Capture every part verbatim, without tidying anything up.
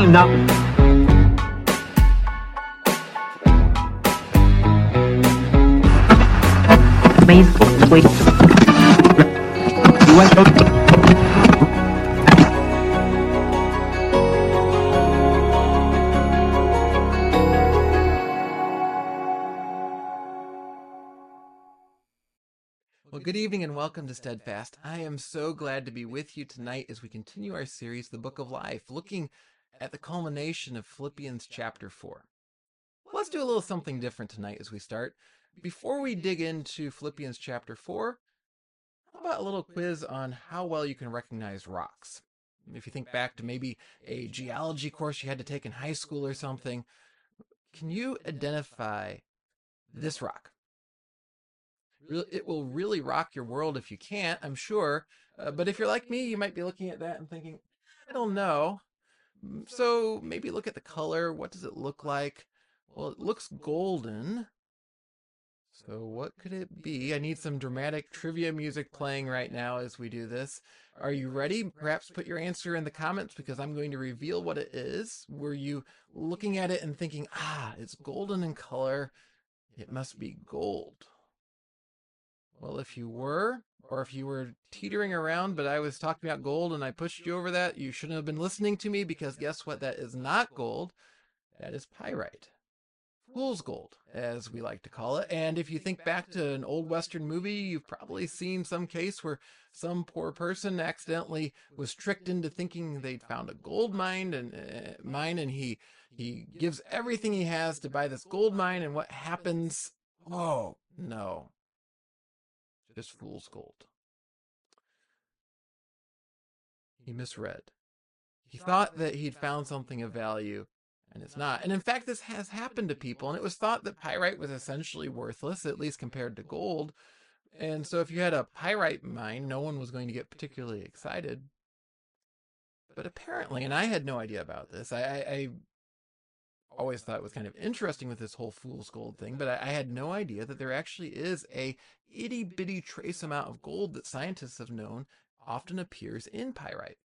clean up. Well, good evening and welcome to Steadfast. I am so glad to be with you tonight as we continue our series, The Book of Life, looking at the culmination of Philippians chapter four. Let's do a little something different tonight as we start. Before we dig into Philippians chapter four, how about a little quiz on how well you can recognize rocks? If you think back to maybe a geology course you had to take in high school or something, can you identify this rock? It will really rock your world if you can't, I'm sure. Uh, but if you're like me, you might be looking at that and thinking, I don't know. So maybe look at the color. What does it look like? Well, it looks golden. So what could it be? I need some dramatic trivia music playing right now as we do this. Are you ready? Perhaps put your answer in the comments because I'm going to reveal what it is. Were you looking at it and thinking, ah, it's golden in color. It must be gold. Well, if you were, or if you were teetering around, but I was talking about gold and I pushed you over that, you shouldn't have been listening to me because guess what? That is not gold. That is pyrite. Fool's gold, as we like to call it. And if you think back to an old Western movie, you've probably seen some case where some poor person accidentally was tricked into thinking they'd found a gold mine, and uh, mine, and he he gives everything he has to buy this gold mine. And what happens? Oh no, just fool's gold. He misread. He thought that he'd found something of value. And it's not. And in fact, this has happened to people. And it was thought that pyrite was essentially worthless, at least compared to gold. And so if you had a pyrite mine, no one was going to get particularly excited. But apparently, and I had no idea about this, I, I, I always thought it was kind of interesting with this whole fool's gold thing, but I, I had no idea that there actually is a itty-bitty trace amount of gold that scientists have known often appears in pyrite.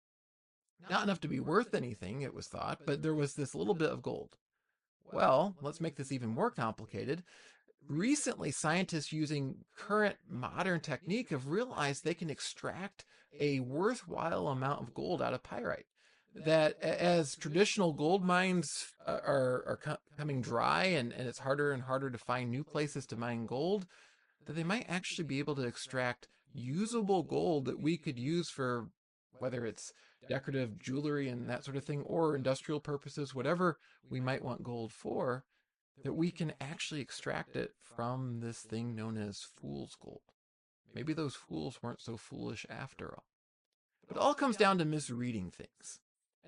Not enough to be worth anything, it was thought, but there was this little bit of gold. Well, let's make this even more complicated. Recently, scientists using current modern technique have realized they can extract a worthwhile amount of gold out of pyrite. That as traditional gold mines are, are co- coming dry and, and it's harder and harder to find new places to mine gold, that they might actually be able to extract usable gold that we could use for whether it's decorative jewelry and that sort of thing, or industrial purposes, whatever we might want gold for, that we can actually extract it from this thing known as fool's gold. Maybe those fools weren't so foolish after all. But it all comes down to misreading things.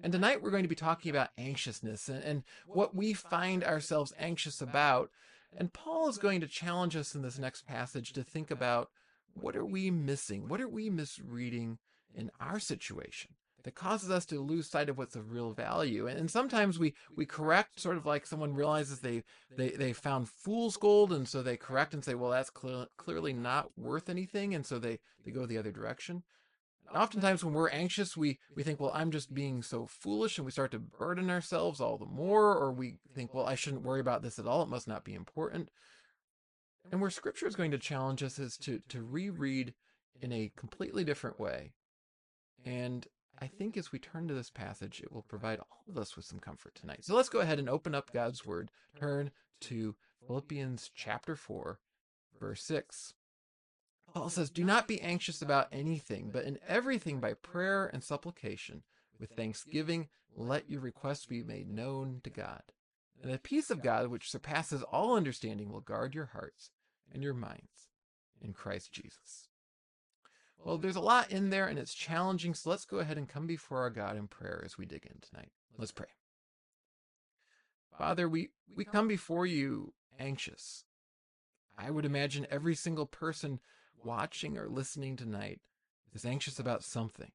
And tonight we're going to be talking about anxiousness and, and what we find ourselves anxious about. And Paul is going to challenge us in this next passage to think about, what are we missing? What are we misreading in our situation that causes us to lose sight of what's of real value? And, and sometimes we, we correct, sort of like someone realizes they, they, they found fool's gold, and so they correct and say, well, that's clear, clearly not worth anything, and so they, they go the other direction. And oftentimes when we're anxious, we, we think, well, I'm just being so foolish, and we start to burden ourselves all the more, or we think, well, I shouldn't worry about this at all. It must not be important. And where Scripture is going to challenge us is to, to reread in a completely different way. And I think as we turn to this passage, it will provide all of us with some comfort tonight. So let's go ahead and open up God's Word. Turn to Philippians chapter four, verse six. Paul says, "Do not be anxious about anything, but in everything by prayer and supplication, with thanksgiving, let your requests be made known to God. And the peace of God, which surpasses all understanding, will guard your hearts and your minds in Christ Jesus." Well, there's a lot in there, and it's challenging, so let's go ahead and come before our God in prayer as we dig in tonight. Let's pray. Father, we, we come before you anxious. I would imagine every single person watching or listening tonight is anxious about something.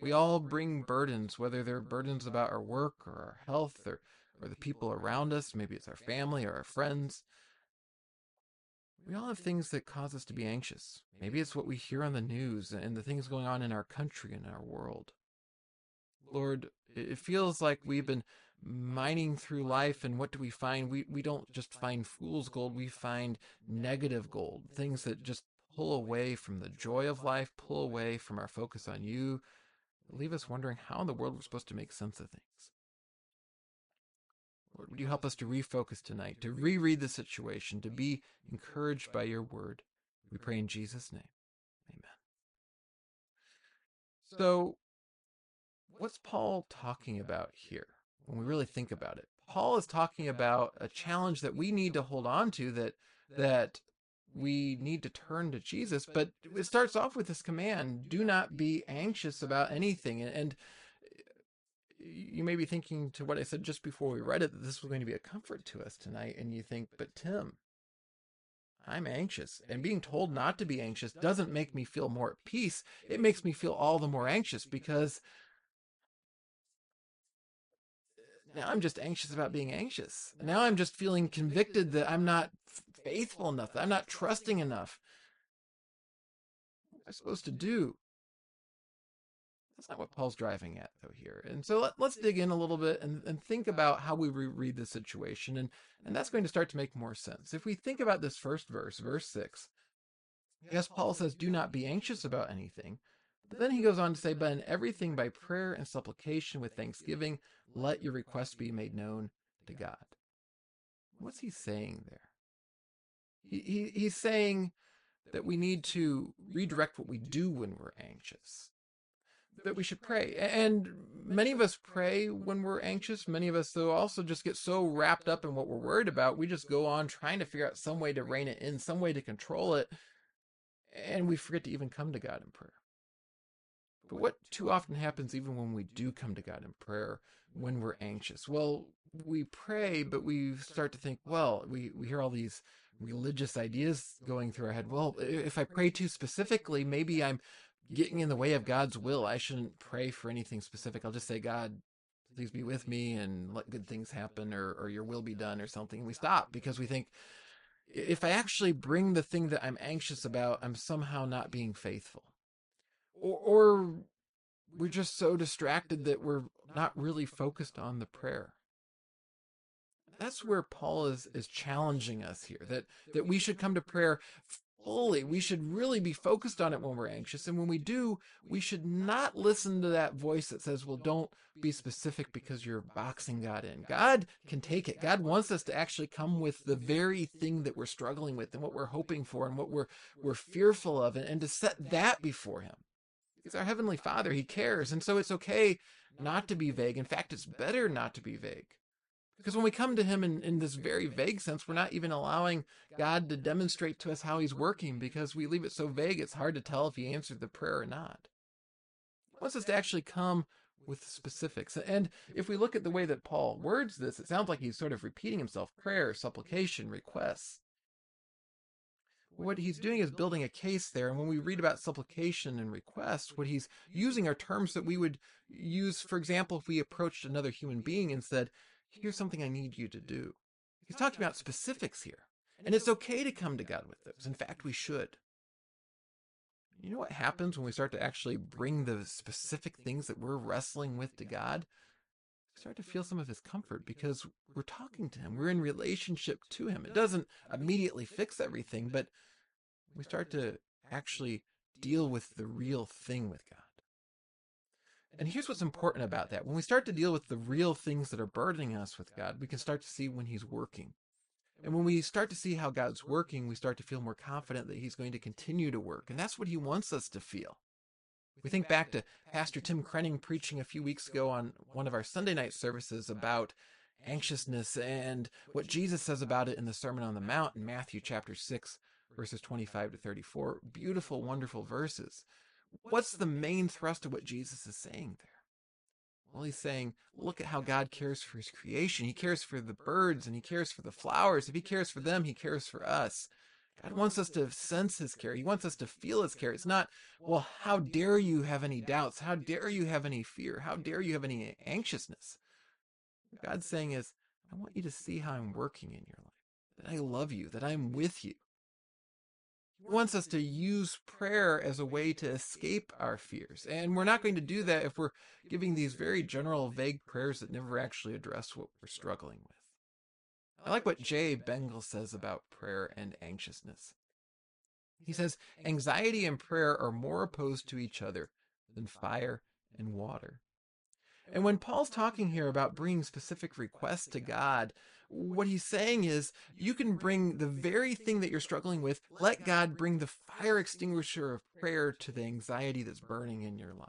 We all bring burdens, whether they're burdens about our work or our health or, or the people around us. Maybe it's our family or our friends. We all have things that cause us to be anxious. Maybe it's what we hear on the news and the things going on in our country and our world. Lord, It feels like we've been mining through life, and what do we find? We we don't just find fool's gold, we find negative gold, things that just pull away from the joy of life, pull away from our focus on you, leave us wondering how in the world we're supposed to make sense of things. Lord, would you help us to refocus tonight, to reread the situation, to be encouraged by your word? We pray in Jesus' name. Amen. So, what's Paul talking about here when we really think about it? Paul is talking about a challenge that we need to hold on to, that that we need to turn to Jesus. But it starts off with this command, do not be anxious about anything. And, and you may be thinking to what I said just before we read it, that this was going to be a comfort to us tonight. And you think, but Tim, I'm anxious, and being told not to be anxious doesn't make me feel more at peace. It makes me feel all the more anxious, because now I'm just anxious about being anxious. Now I'm just feeling convicted that I'm not faithful enough, that I'm not trusting enough. What am I supposed to do? That's not what Paul's driving at, though, here. And so let, let's dig in a little bit and, and think about how we reread the situation, and, and that's going to start to make more sense. If we think about this first verse, verse six, yes, Paul says, do not be anxious about anything. But then he goes on to say, but in everything by prayer and supplication with thanksgiving, let your requests be made known to God. What's he saying there? He, he He's saying that we need to redirect what we do when we're anxious, that we should pray. And many of us pray when we're anxious. Many of us, though, also just get so wrapped up in what we're worried about, we just go on trying to figure out some way to rein it in, some way to control it, and we forget to even come to God in prayer. But what too often happens even when we do come to God in prayer when we're anxious? Well, we pray, but we start to think, well, we, we hear all these religious ideas going through our head. Well, if I pray too specifically, maybe I'm getting in the way of God's will. I shouldn't pray for anything specific. I'll just say, God, please be with me and let good things happen, or, or your will be done, or something. And we stop because we think, if I actually bring the thing that I'm anxious about, I'm somehow not being faithful. Or, or we're just so distracted that we're not really focused on the prayer. That's where Paul is, is challenging us here, that, that we should come to prayer fully. We should really be focused on it when we're anxious. And when we do, we should not listen to that voice that says, well, don't be specific because you're boxing God in. God can take it. God wants us to actually come with the very thing that we're struggling with and what we're hoping for and what we're, we're fearful of, and, and to set that before him. He's our Heavenly Father. He cares. And so it's okay not to be vague. In fact, it's better not to be vague. Because when we come to him in, in this very vague sense, we're not even allowing God to demonstrate to us how he's working, because we leave it so vague, it's hard to tell if he answered the prayer or not. He wants us to actually come with specifics. And if we look at the way that Paul words this, it sounds like he's sort of repeating himself: prayer, supplication, requests. What he's doing is building a case there. And when we read about supplication and requests, what he's using are terms that we would use, for example, if we approached another human being and said, here's something I need you to do. He's talking about specifics here. And it's okay to come to God with those. In fact, we should. You know what happens when we start to actually bring the specific things that we're wrestling with to God? We start to feel some of his comfort, because we're talking to him. We're in relationship to him. It doesn't immediately fix everything, but we start to actually deal with the real thing with God. And here's what's important about that. When we start to deal with the real things that are burdening us with God, we can start to see when he's working. And when we start to see how God's working, we start to feel more confident that he's going to continue to work. And that's what he wants us to feel. We think back to Pastor Tim Krenning preaching a few weeks ago on one of our Sunday night services about anxiousness and what Jesus says about it in the Sermon on the Mount in Matthew chapter six, verses twenty-five to thirty-four. Beautiful, wonderful verses. What's the main thrust of what Jesus is saying there? Well, he's saying, look at how God cares for his creation. He cares for the birds, and he cares for the flowers. If he cares for them, he cares for us. God wants us to sense his care. He wants us to feel his care. It's not, well, how dare you have any doubts? How dare you have any fear? How dare you have any anxiousness? What God's saying is, I want you to see how I'm working in your life, that I love you, that I'm with you. He wants us to use prayer as a way to escape our fears. And we're not going to do that if we're giving these very general, vague prayers that never actually address what we're struggling with. I like what J A Bengel says about prayer and anxiousness. He says, anxiety and prayer are more opposed to each other than fire and water. And when Paul's talking here about bringing specific requests to God, what he's saying is you can bring the very thing that you're struggling with, let God bring the fire extinguisher of prayer to the anxiety that's burning in your life.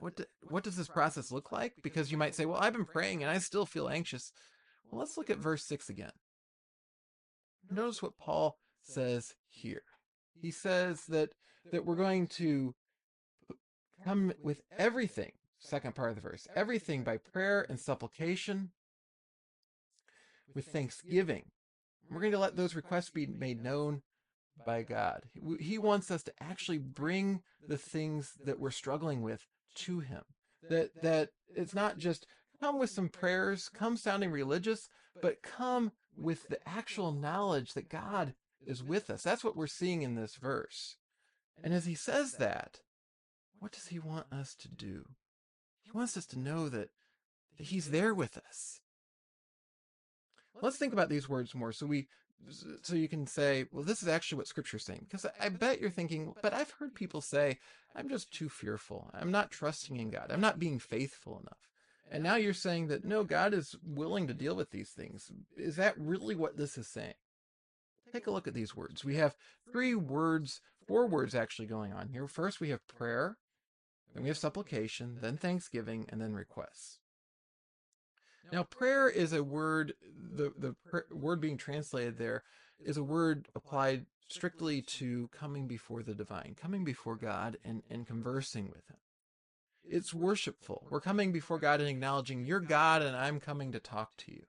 What do, what does this process look like? Because you might say, well, I've been praying and I still feel anxious. Well, let's look at verse six again. Notice what Paul says here. He says that, that we're going to come with everything, second part of the verse, everything by prayer and supplication with thanksgiving. We're going to let those requests be made known by God. He wants us to actually bring the things that we're struggling with to him. That, that it's not just come with some prayers, come sounding religious, but come with the actual knowledge that God is with us. That's what we're seeing in this verse. And as he says that, what does he want us to do? He wants us to know that, that he's there with us. Let's think about these words more so we so you can say, well, this is actually what Scripture's saying. Because I bet you're thinking, but I've heard people say, I'm just too fearful. I'm not trusting in God. I'm not being faithful enough. And now you're saying that, no, God is willing to deal with these things. Is that really what this is saying? Take a look at these words. We have three words, four words actually going on here. First, we have prayer. Then we have supplication, then thanksgiving, and then requests. Now, prayer is a word, the, the pr- word being translated there is a word applied strictly to coming before the divine, coming before God and, and conversing with him. It's worshipful. We're coming before God and acknowledging, you're God and I'm coming to talk to you.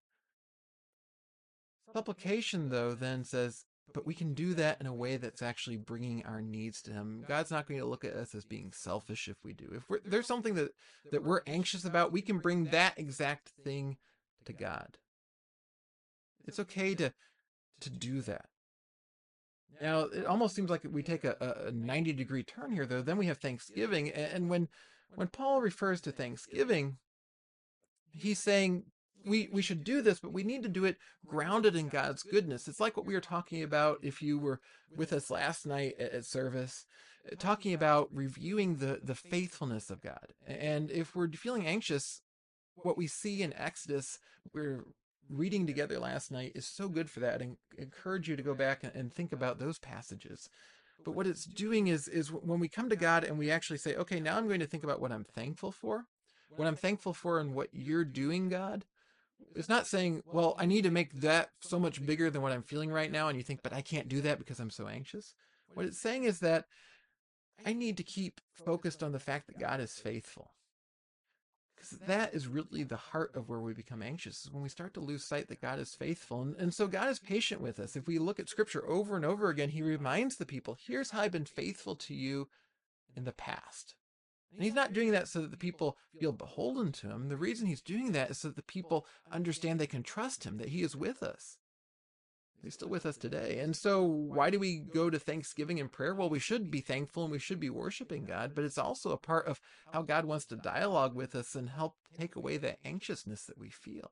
Supplication, though, then says, but we can do that in a way that's actually bringing our needs to him. God's not going to look at us as being selfish if we do. If we're, there's something that, that we're anxious about, we can bring that exact thing to God. It's okay to, to do that. Now, it almost seems like we take a ninety-degree turn here, though. Then we have thanksgiving. And when, when Paul refers to thanksgiving, he's saying, We we should do this, but we need to do it grounded in God's goodness. It's like what we were talking about if you were with us last night at service, talking about reviewing the, the faithfulness of God. And if we're feeling anxious, what we see in Exodus, we're reading together last night, is so good for that. And encourage you to go back and think about those passages. But what it's doing is is when we come to God and we actually say, okay, now I'm going to think about what I'm thankful for, what I'm thankful for and what you're doing, God. It's not saying, well, I need to make that so much bigger than what I'm feeling right now. And you think, but I can't do that because I'm so anxious. What it's saying is that I need to keep focused on the fact that God is faithful. Because that is really the heart of where we become anxious, is when we start to lose sight that God is faithful. And, and so God is patient with us. If we look at Scripture over and over again, he reminds the people, here's how I've been faithful to you in the past. And he's not doing that so that the people feel beholden to him. The reason he's doing that is so that the people understand they can trust him, that he is with us. He's still with us today. And so why do we go to thanksgiving and prayer? Well, we should be thankful and we should be worshiping God, but it's also a part of how God wants to dialogue with us and help take away the anxiousness that we feel.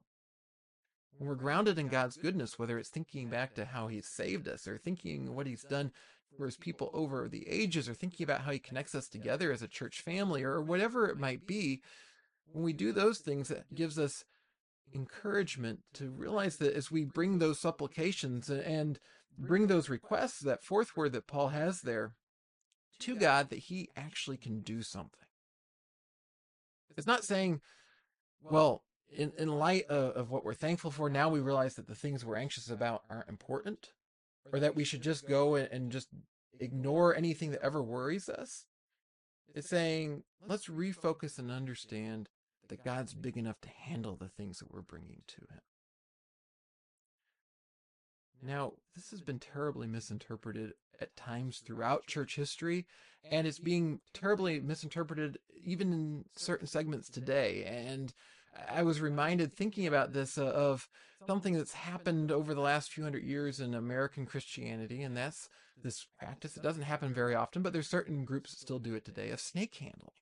When we're grounded in God's goodness, whether it's thinking back to how he's saved us or thinking what he's done for his people over the ages, or thinking about how he connects us together as a church family, or whatever it might be, when we do those things, it gives us encouragement to realize that as we bring those supplications and bring those requests, that fourth word that Paul has there, to God, that he actually can do something. It's not saying, well, in, in light of, of what we're thankful for, now we realize that the things we're anxious about aren't important. Or that we should just go and just ignore anything that ever worries us. It's saying, let's refocus and understand that God's big enough to handle the things that we're bringing to him. Now, this has been terribly misinterpreted at times throughout church history, and it's being terribly misinterpreted even in certain segments today. And I was reminded, thinking about this, uh, of something that's happened over the last few hundred years in American Christianity, and that's this practice. It doesn't happen very often, but there's certain groups that still do it today, of snake handling.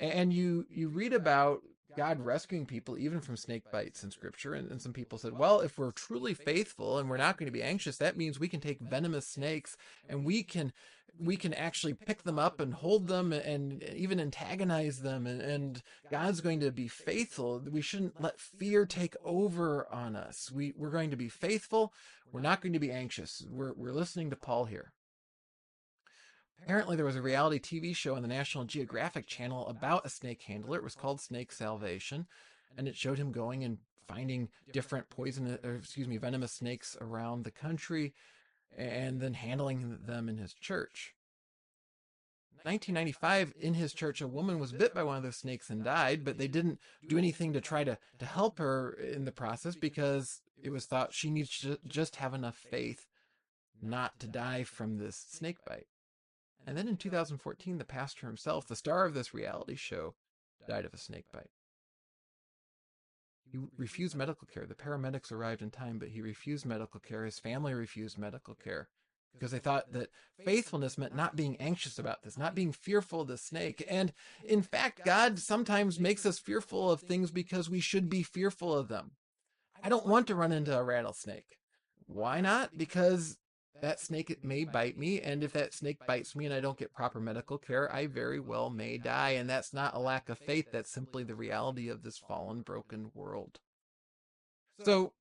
And you, you read about God rescuing people even from snake bites in Scripture, and, and some people said, well, if we're truly faithful and we're not going to be anxious, that means we can take venomous snakes and we can we can actually pick them up and hold them and even antagonize them, and, and God's going to be faithful. We shouldn't let fear take over on us. We, we're going to be faithful. We're not going to be anxious. We're, we're listening to Paul here. Apparently, there was a reality T V show on the National Geographic channel about a snake handler. It was called Snake Salvation, and it showed him going and finding different poison, or excuse me, venomous snakes around the country, and then handling them in his church. nineteen ninety-five, in his church, a woman was bit by one of those snakes and died, but they didn't do anything to try to, to help her in the process, because it was thought she needs to just have enough faith not to die from this snake bite. And then in two thousand fourteen, the pastor himself, the star of this reality show, died of a snake bite. He refused medical care. The paramedics arrived in time, but he refused medical care. His family refused medical care because they thought that faithfulness meant not being anxious about this, not being fearful of the snake. And in fact, God sometimes makes us fearful of things because we should be fearful of them. I don't want to run into a rattlesnake. Why not? Because that snake may bite me, and if that snake bites me and I don't get proper medical care, I very well may die, and that's not a lack of faith. That's simply the reality of this fallen, broken world. So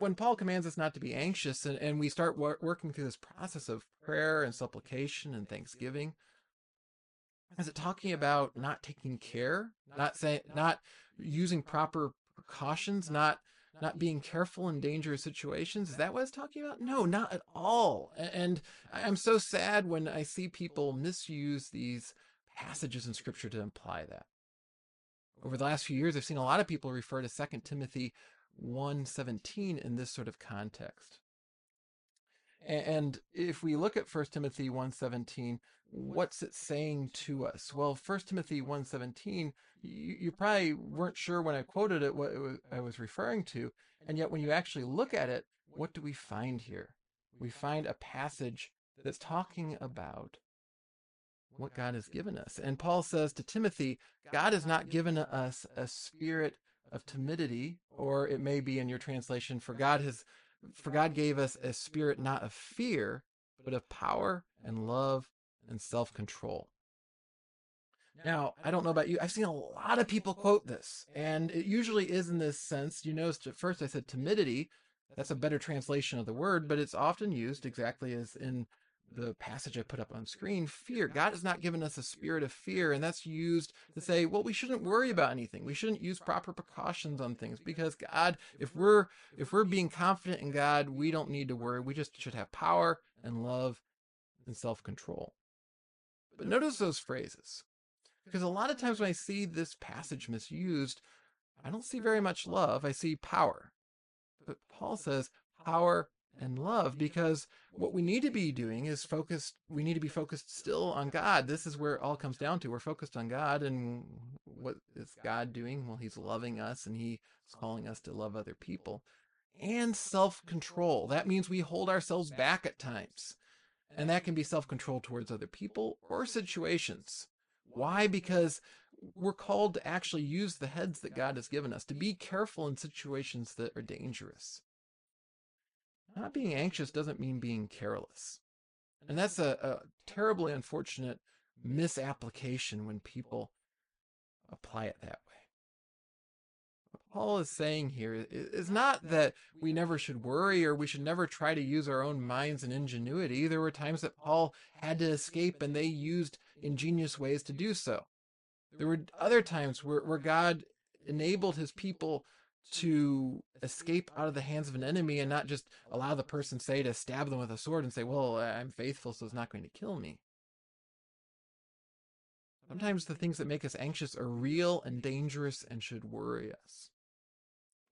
when Paul commands us not to be anxious, and, and we start wor- working through this process of prayer and supplication and thanksgiving, is it talking about not taking care, not saying, not using proper precautions, not Not being careful in dangerous situations? Is that what it's talking about? No, not at all. And I'm so sad when I see people misuse these passages in Scripture to imply that. Over the last few years, I've seen a lot of people refer to Second Timothy one seventeen in this sort of context. And if we look at First Timothy one seventeen, what's it saying to us? Well, First Timothy one seventeen, you, you probably weren't sure when I quoted it what it was, I was referring to, and yet when you actually look at it, what do we find here? We find a passage that's talking about what God has given us. And Paul says to Timothy, God has not given us a spirit of timidity, or it may be in your translation, for God has For God gave us a spirit not of fear, but of power and love and self-control. Now, I don't know about you. I've seen a lot of people quote this, and it usually is in this sense. You noticed at first I said timidity. That's a better translation of the word, but it's often used exactly as in the passage I put up on screen, fear. God has not given us a spirit of fear, and that's used to say, well, we shouldn't worry about anything. We shouldn't use proper precautions on things because God, if we're if we're being confident in God, we don't need to worry. We just should have power and love and self-control. But notice those phrases, because a lot of times when I see this passage misused, I don't see very much love. I see power. But Paul says power and love, because what we need to be doing is focused. We need to be focused still on God. This is where it all comes down to. We're focused on God, and what is God doing? Well, he's loving us, and he's calling us to love other people. And self-control. That means we hold ourselves back at times, and that can be self-control towards other people or situations. Why? Because we're called to actually use the heads that God has given us, to be careful in situations that are dangerous. Not being anxious doesn't mean being careless. And that's a, a terribly unfortunate misapplication when people apply it that way. What Paul is saying here is not that we never should worry or we should never try to use our own minds and ingenuity. There were times that Paul had to escape, and they used ingenious ways to do so. There were other times where, where God enabled his people to escape out of the hands of an enemy and not just allow the person, say, to stab them with a sword and say, well, I'm faithful, so it's not going to kill me. Sometimes the things that make us anxious are real and dangerous and should worry us.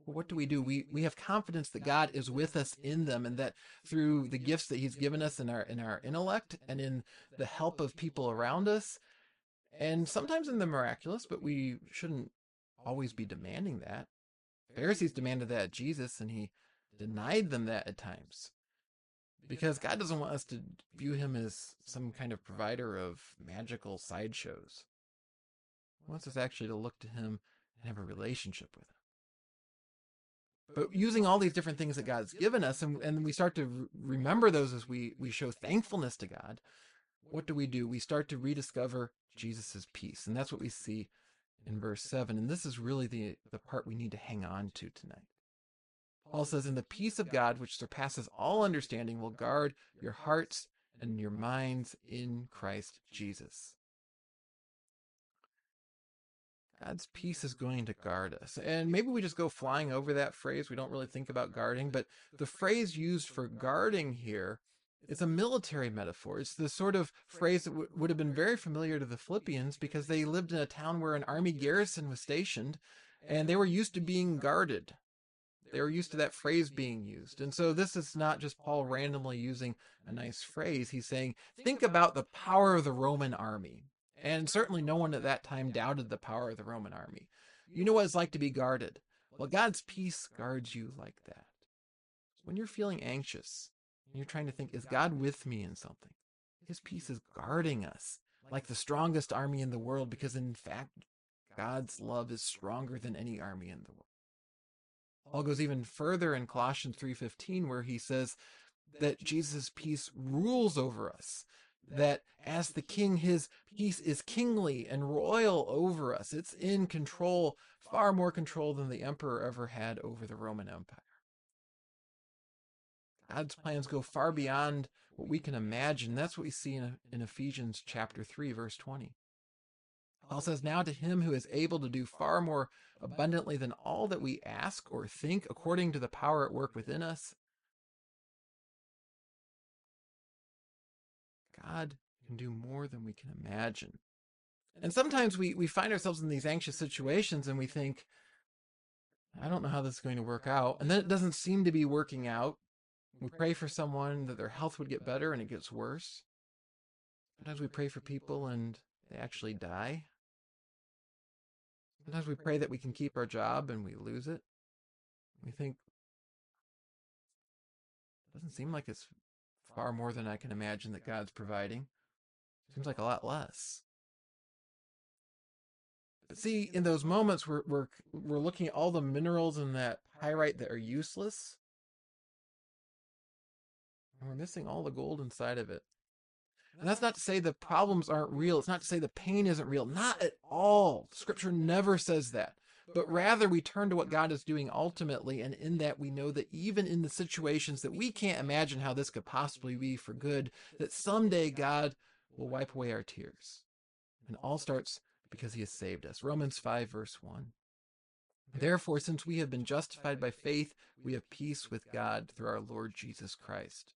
Well, what do we do? We we have confidence that God is with us in them, and that through the gifts that he's given us in our in our intellect and in the help of people around us, and sometimes in the miraculous, but we shouldn't always be demanding that. Pharisees demanded that of Jesus, and he denied them that at times. Because God doesn't want us to view him as some kind of provider of magical sideshows. He wants us actually to look to him and have a relationship with him. But using all these different things that God's given us, and, and we start to remember those as we, we show thankfulness to God, what do we do? We start to rediscover Jesus' peace. And that's what we see in verse seven. And this is really the, the part we need to hang on to tonight. Paul says, "And the peace of God, which surpasses all understanding, will guard your hearts and your minds in Christ Jesus." God's peace is going to guard us. And maybe we just go flying over that phrase. We don't really think about guarding, but the phrase used for guarding here is a military metaphor. It's the sort of phrase that w- would have been very familiar to the Philippians because they lived in a town where an army garrison was stationed, and they were used to being guarded. They were used to that phrase being used. And so this is not just Paul randomly using a nice phrase. He's saying, think about the power of the Roman army. And certainly no one at that time doubted the power of the Roman army. You know what it's like to be guarded. Well, God's peace guards you like that. When you're feeling anxious, and you're trying to think, is God with me in something? His peace is guarding us like the strongest army in the world, because in fact, God's love is stronger than any army in the world. Paul goes even further in Colossians three fifteen, where he says that Jesus' peace rules over us, that as the king, his peace is kingly and royal over us. It's in control, far more control than the emperor ever had over the Roman Empire. God's plans go far beyond what we can imagine. That's what we see in, in Ephesians chapter three, verse twenty. Paul says, "Now to him who is able to do far more abundantly than all that we ask or think, according to the power at work within us." God can do more than we can imagine. And sometimes we, we find ourselves in these anxious situations and we think, I don't know how this is going to work out. And then it doesn't seem to be working out. We pray for someone that their health would get better and it gets worse. Sometimes we pray for people and they actually die. Sometimes we pray that we can keep our job and we lose it. We think, it doesn't seem like it's far more than I can imagine that God's providing. It seems like a lot less. But see, in those moments, we're, we're, we're looking at all the minerals in that pyrite that are useless. And we're missing all the gold inside of it. And that's not to say the problems aren't real. It's not to say the pain isn't real. Not at all. Scripture never says that. But rather, we turn to what God is doing ultimately, and in that we know that even in the situations that we can't imagine how this could possibly be for good, that someday God will wipe away our tears. And all starts because he has saved us. Romans five, verse one. "Therefore, since we have been justified by faith, we have peace with God through our Lord Jesus Christ."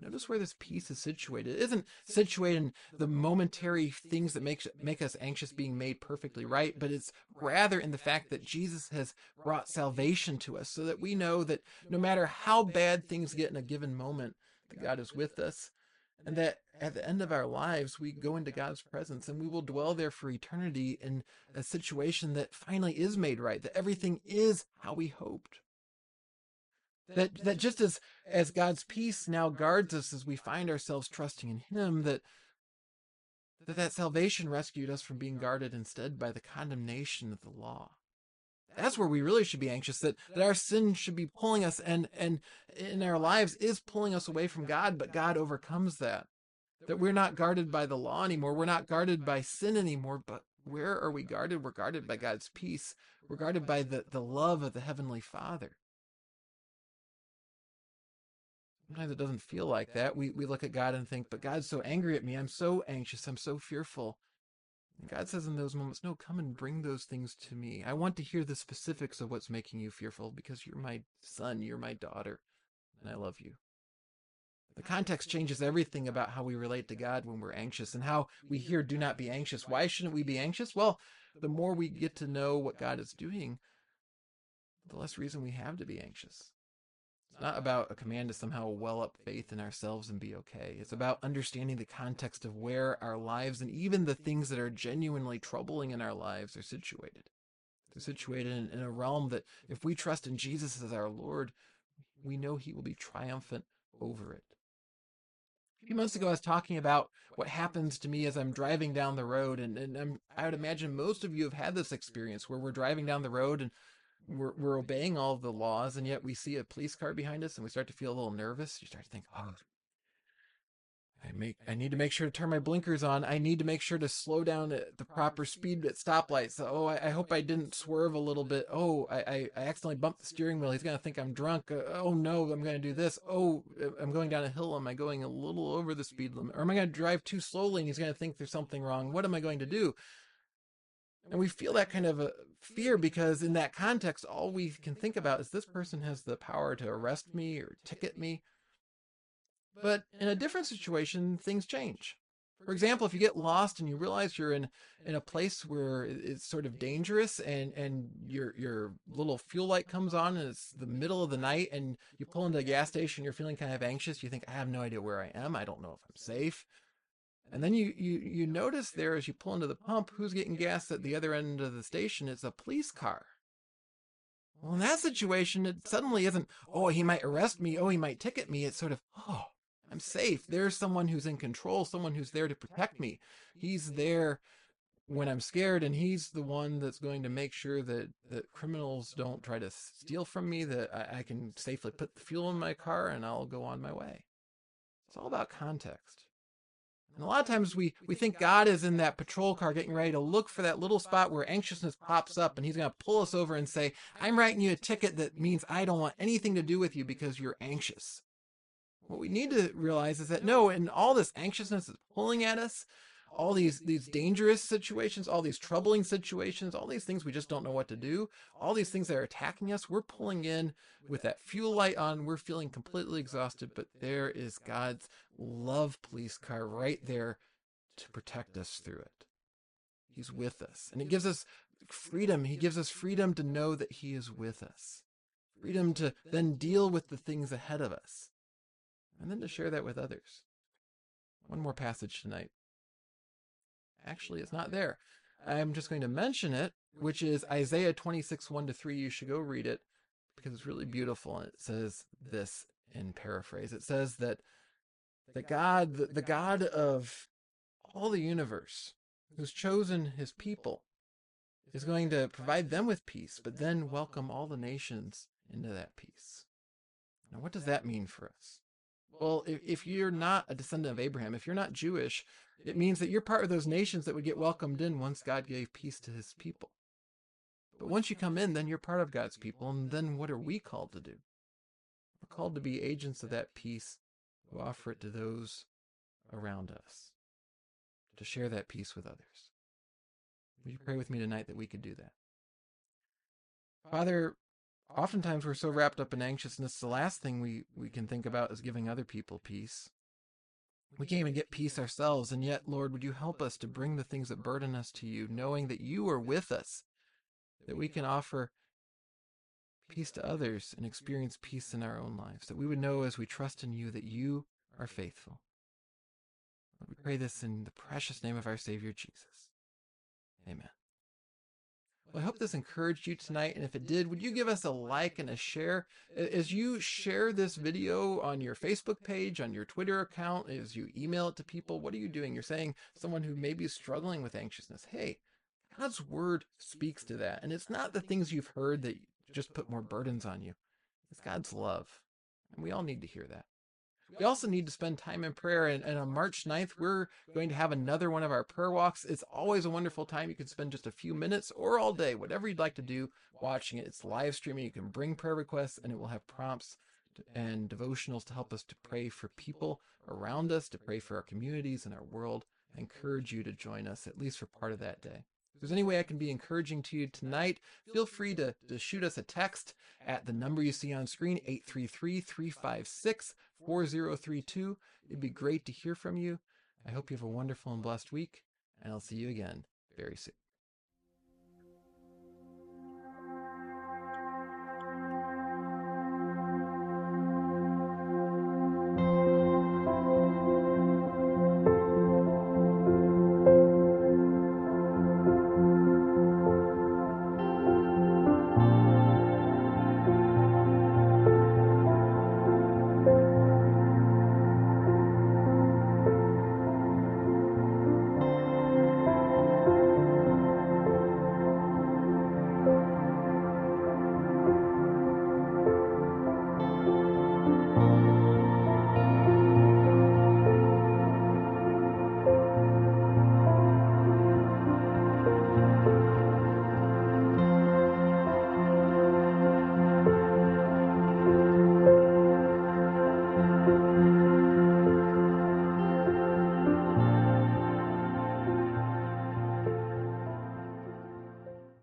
Notice where this peace is situated. It isn't situated in the momentary things that make, make us anxious being made perfectly right, but it's rather in the fact that Jesus has brought salvation to us so that we know that no matter how bad things get in a given moment, that God is with us, and that at the end of our lives, we go into God's presence and we will dwell there for eternity in a situation that finally is made right, that everything is how we hoped. That that just as, as God's peace now guards us as we find ourselves trusting in him, that, that that salvation rescued us from being guarded instead by the condemnation of the law. That's where we really should be anxious, that, that our sin should be pulling us and, and in our lives is pulling us away from God, but God overcomes that. That we're not guarded by the law anymore. We're not guarded by sin anymore, but where are we guarded? We're guarded by God's peace. We're guarded by the, the love of the Heavenly Father. Sometimes it doesn't feel like that. We we look at God and think, but God's so angry at me. I'm so anxious. I'm so fearful. And God says in those moments, no, come and bring those things to me. I want to hear the specifics of what's making you fearful because you're my son, you're my daughter, and I love you. The context changes everything about how we relate to God when we're anxious and how we hear, do not be anxious. Why shouldn't we be anxious? Well, the more we get to know what God is doing, the less reason we have to be anxious. It's not about a command to somehow well up faith in ourselves and be okay. It's about understanding the context of where our lives and even the things that are genuinely troubling in our lives are situated. situated in, in a realm that if we trust in Jesus as our Lord, we know he will be triumphant over it. A few months ago, I was talking about what happens to me as I'm driving down the road, and, and I'm, I would imagine most of you have had this experience where we're driving down the road and we're, we're obeying all of the laws, and yet we see a police car behind us, and we start to feel a little nervous. You start to think, oh, I make, I need to make sure to turn my blinkers on. I need to make sure to slow down at the proper speed at stoplights. So, oh, I, I hope I didn't swerve a little bit. Oh, I, I, I accidentally bumped the steering wheel. He's going to think I'm drunk. Uh, oh, no, I'm going to do this. Oh, I'm going down a hill. Am I going a little over the speed limit? Or am I going to drive too slowly and he's going to think there's something wrong? What am I going to do? And we feel that kind of a fear because in that context, all we can think about is this person has the power to arrest me or ticket me. But in a different situation, things change. For example, if you get lost and you realize you're in, in a place where it's sort of dangerous and, and your your little fuel light comes on and it's the middle of the night and you pull into a gas station, you're feeling kind of anxious. You think, I have no idea where I am. I don't know if I'm safe. And then you, you, you notice there as you pull into the pump, who's getting gas at the other end of the station? It's a police car. Well, in that situation, it suddenly isn't, oh, he might arrest me. Oh, he might ticket me. It's sort of, oh, I'm safe. There's someone who's in control, someone who's there to protect me. He's there when I'm scared, and he's the one that's going to make sure that, that criminals don't try to steal from me, that I, I can safely put the fuel in my car, and I'll go on my way. It's all about context. And a lot of times we, we think God is in that patrol car getting ready to look for that little spot where anxiousness pops up, and he's going to pull us over and say, I'm writing you a ticket that means I don't want anything to do with you because you're anxious. What we need to realize is that, no, and all this anxiousness is pulling at us, all these, these dangerous situations, all these troubling situations, all these things we just don't know what to do, all these things that are attacking us, we're pulling in with that fuel light on, we're feeling completely exhausted, but there is God's love police car right there to protect us through it. He's with us, and it gives us freedom. He gives us freedom to know that he is with us, freedom to then deal with the things ahead of us, and then to share that with others. One more passage tonight. Actually, it's not there. I'm just going to mention it, which is Isaiah twenty-six, one to three. You should go read it because it's really beautiful. And it says this in paraphrase. It says that the God, the, the God of all the universe, who's chosen his people, is going to provide them with peace, but then welcome all the nations into that peace. Now, what does that mean for us? Well, if, if you're not a descendant of Abraham, if you're not Jewish, it means that you're part of those nations that would get welcomed in once God gave peace to his people. But once you come in, then you're part of God's people, and then what are we called to do? We're called to be agents of that peace, who offer it to those around us, to share that peace with others. Would you pray with me tonight that we could do that? Father, oftentimes we're so wrapped up in anxiousness, the last thing we, we can think about is giving other people peace. We can't even get peace ourselves, and yet, Lord, would you help us to bring the things that burden us to you, knowing that you are with us, that we can offer peace to others and experience peace in our own lives, that we would know as we trust in you that you are faithful. Lord, we pray this in the precious name of our Savior, Jesus. Amen. Well, I hope this encouraged you tonight, and if it did, would you give us a like and a share? As you share this video on your Facebook page, on your Twitter account, as you email it to people, what are you doing? You're saying someone who may be struggling with anxiousness, hey, God's word speaks to that, and it's not the things you've heard that just put more burdens on you. It's God's love, and we all need to hear that. We also need to spend time in prayer, and, and on March ninth, we're going to have another one of our prayer walks. It's always a wonderful time. You can spend just a few minutes or all day, whatever you'd like to do, watching it. It's live streaming. You can bring prayer requests, and it will have prompts and devotionals to help us to pray for people around us, to pray for our communities and our world. I encourage you to join us, at least for part of that day. If there's any way I can be encouraging to you tonight, feel free to, to shoot us a text at the number you see on screen, eight three three, three five six, four zero three two. It'd be great to hear from you. I hope you have a wonderful and blessed week, and I'll see you again very soon.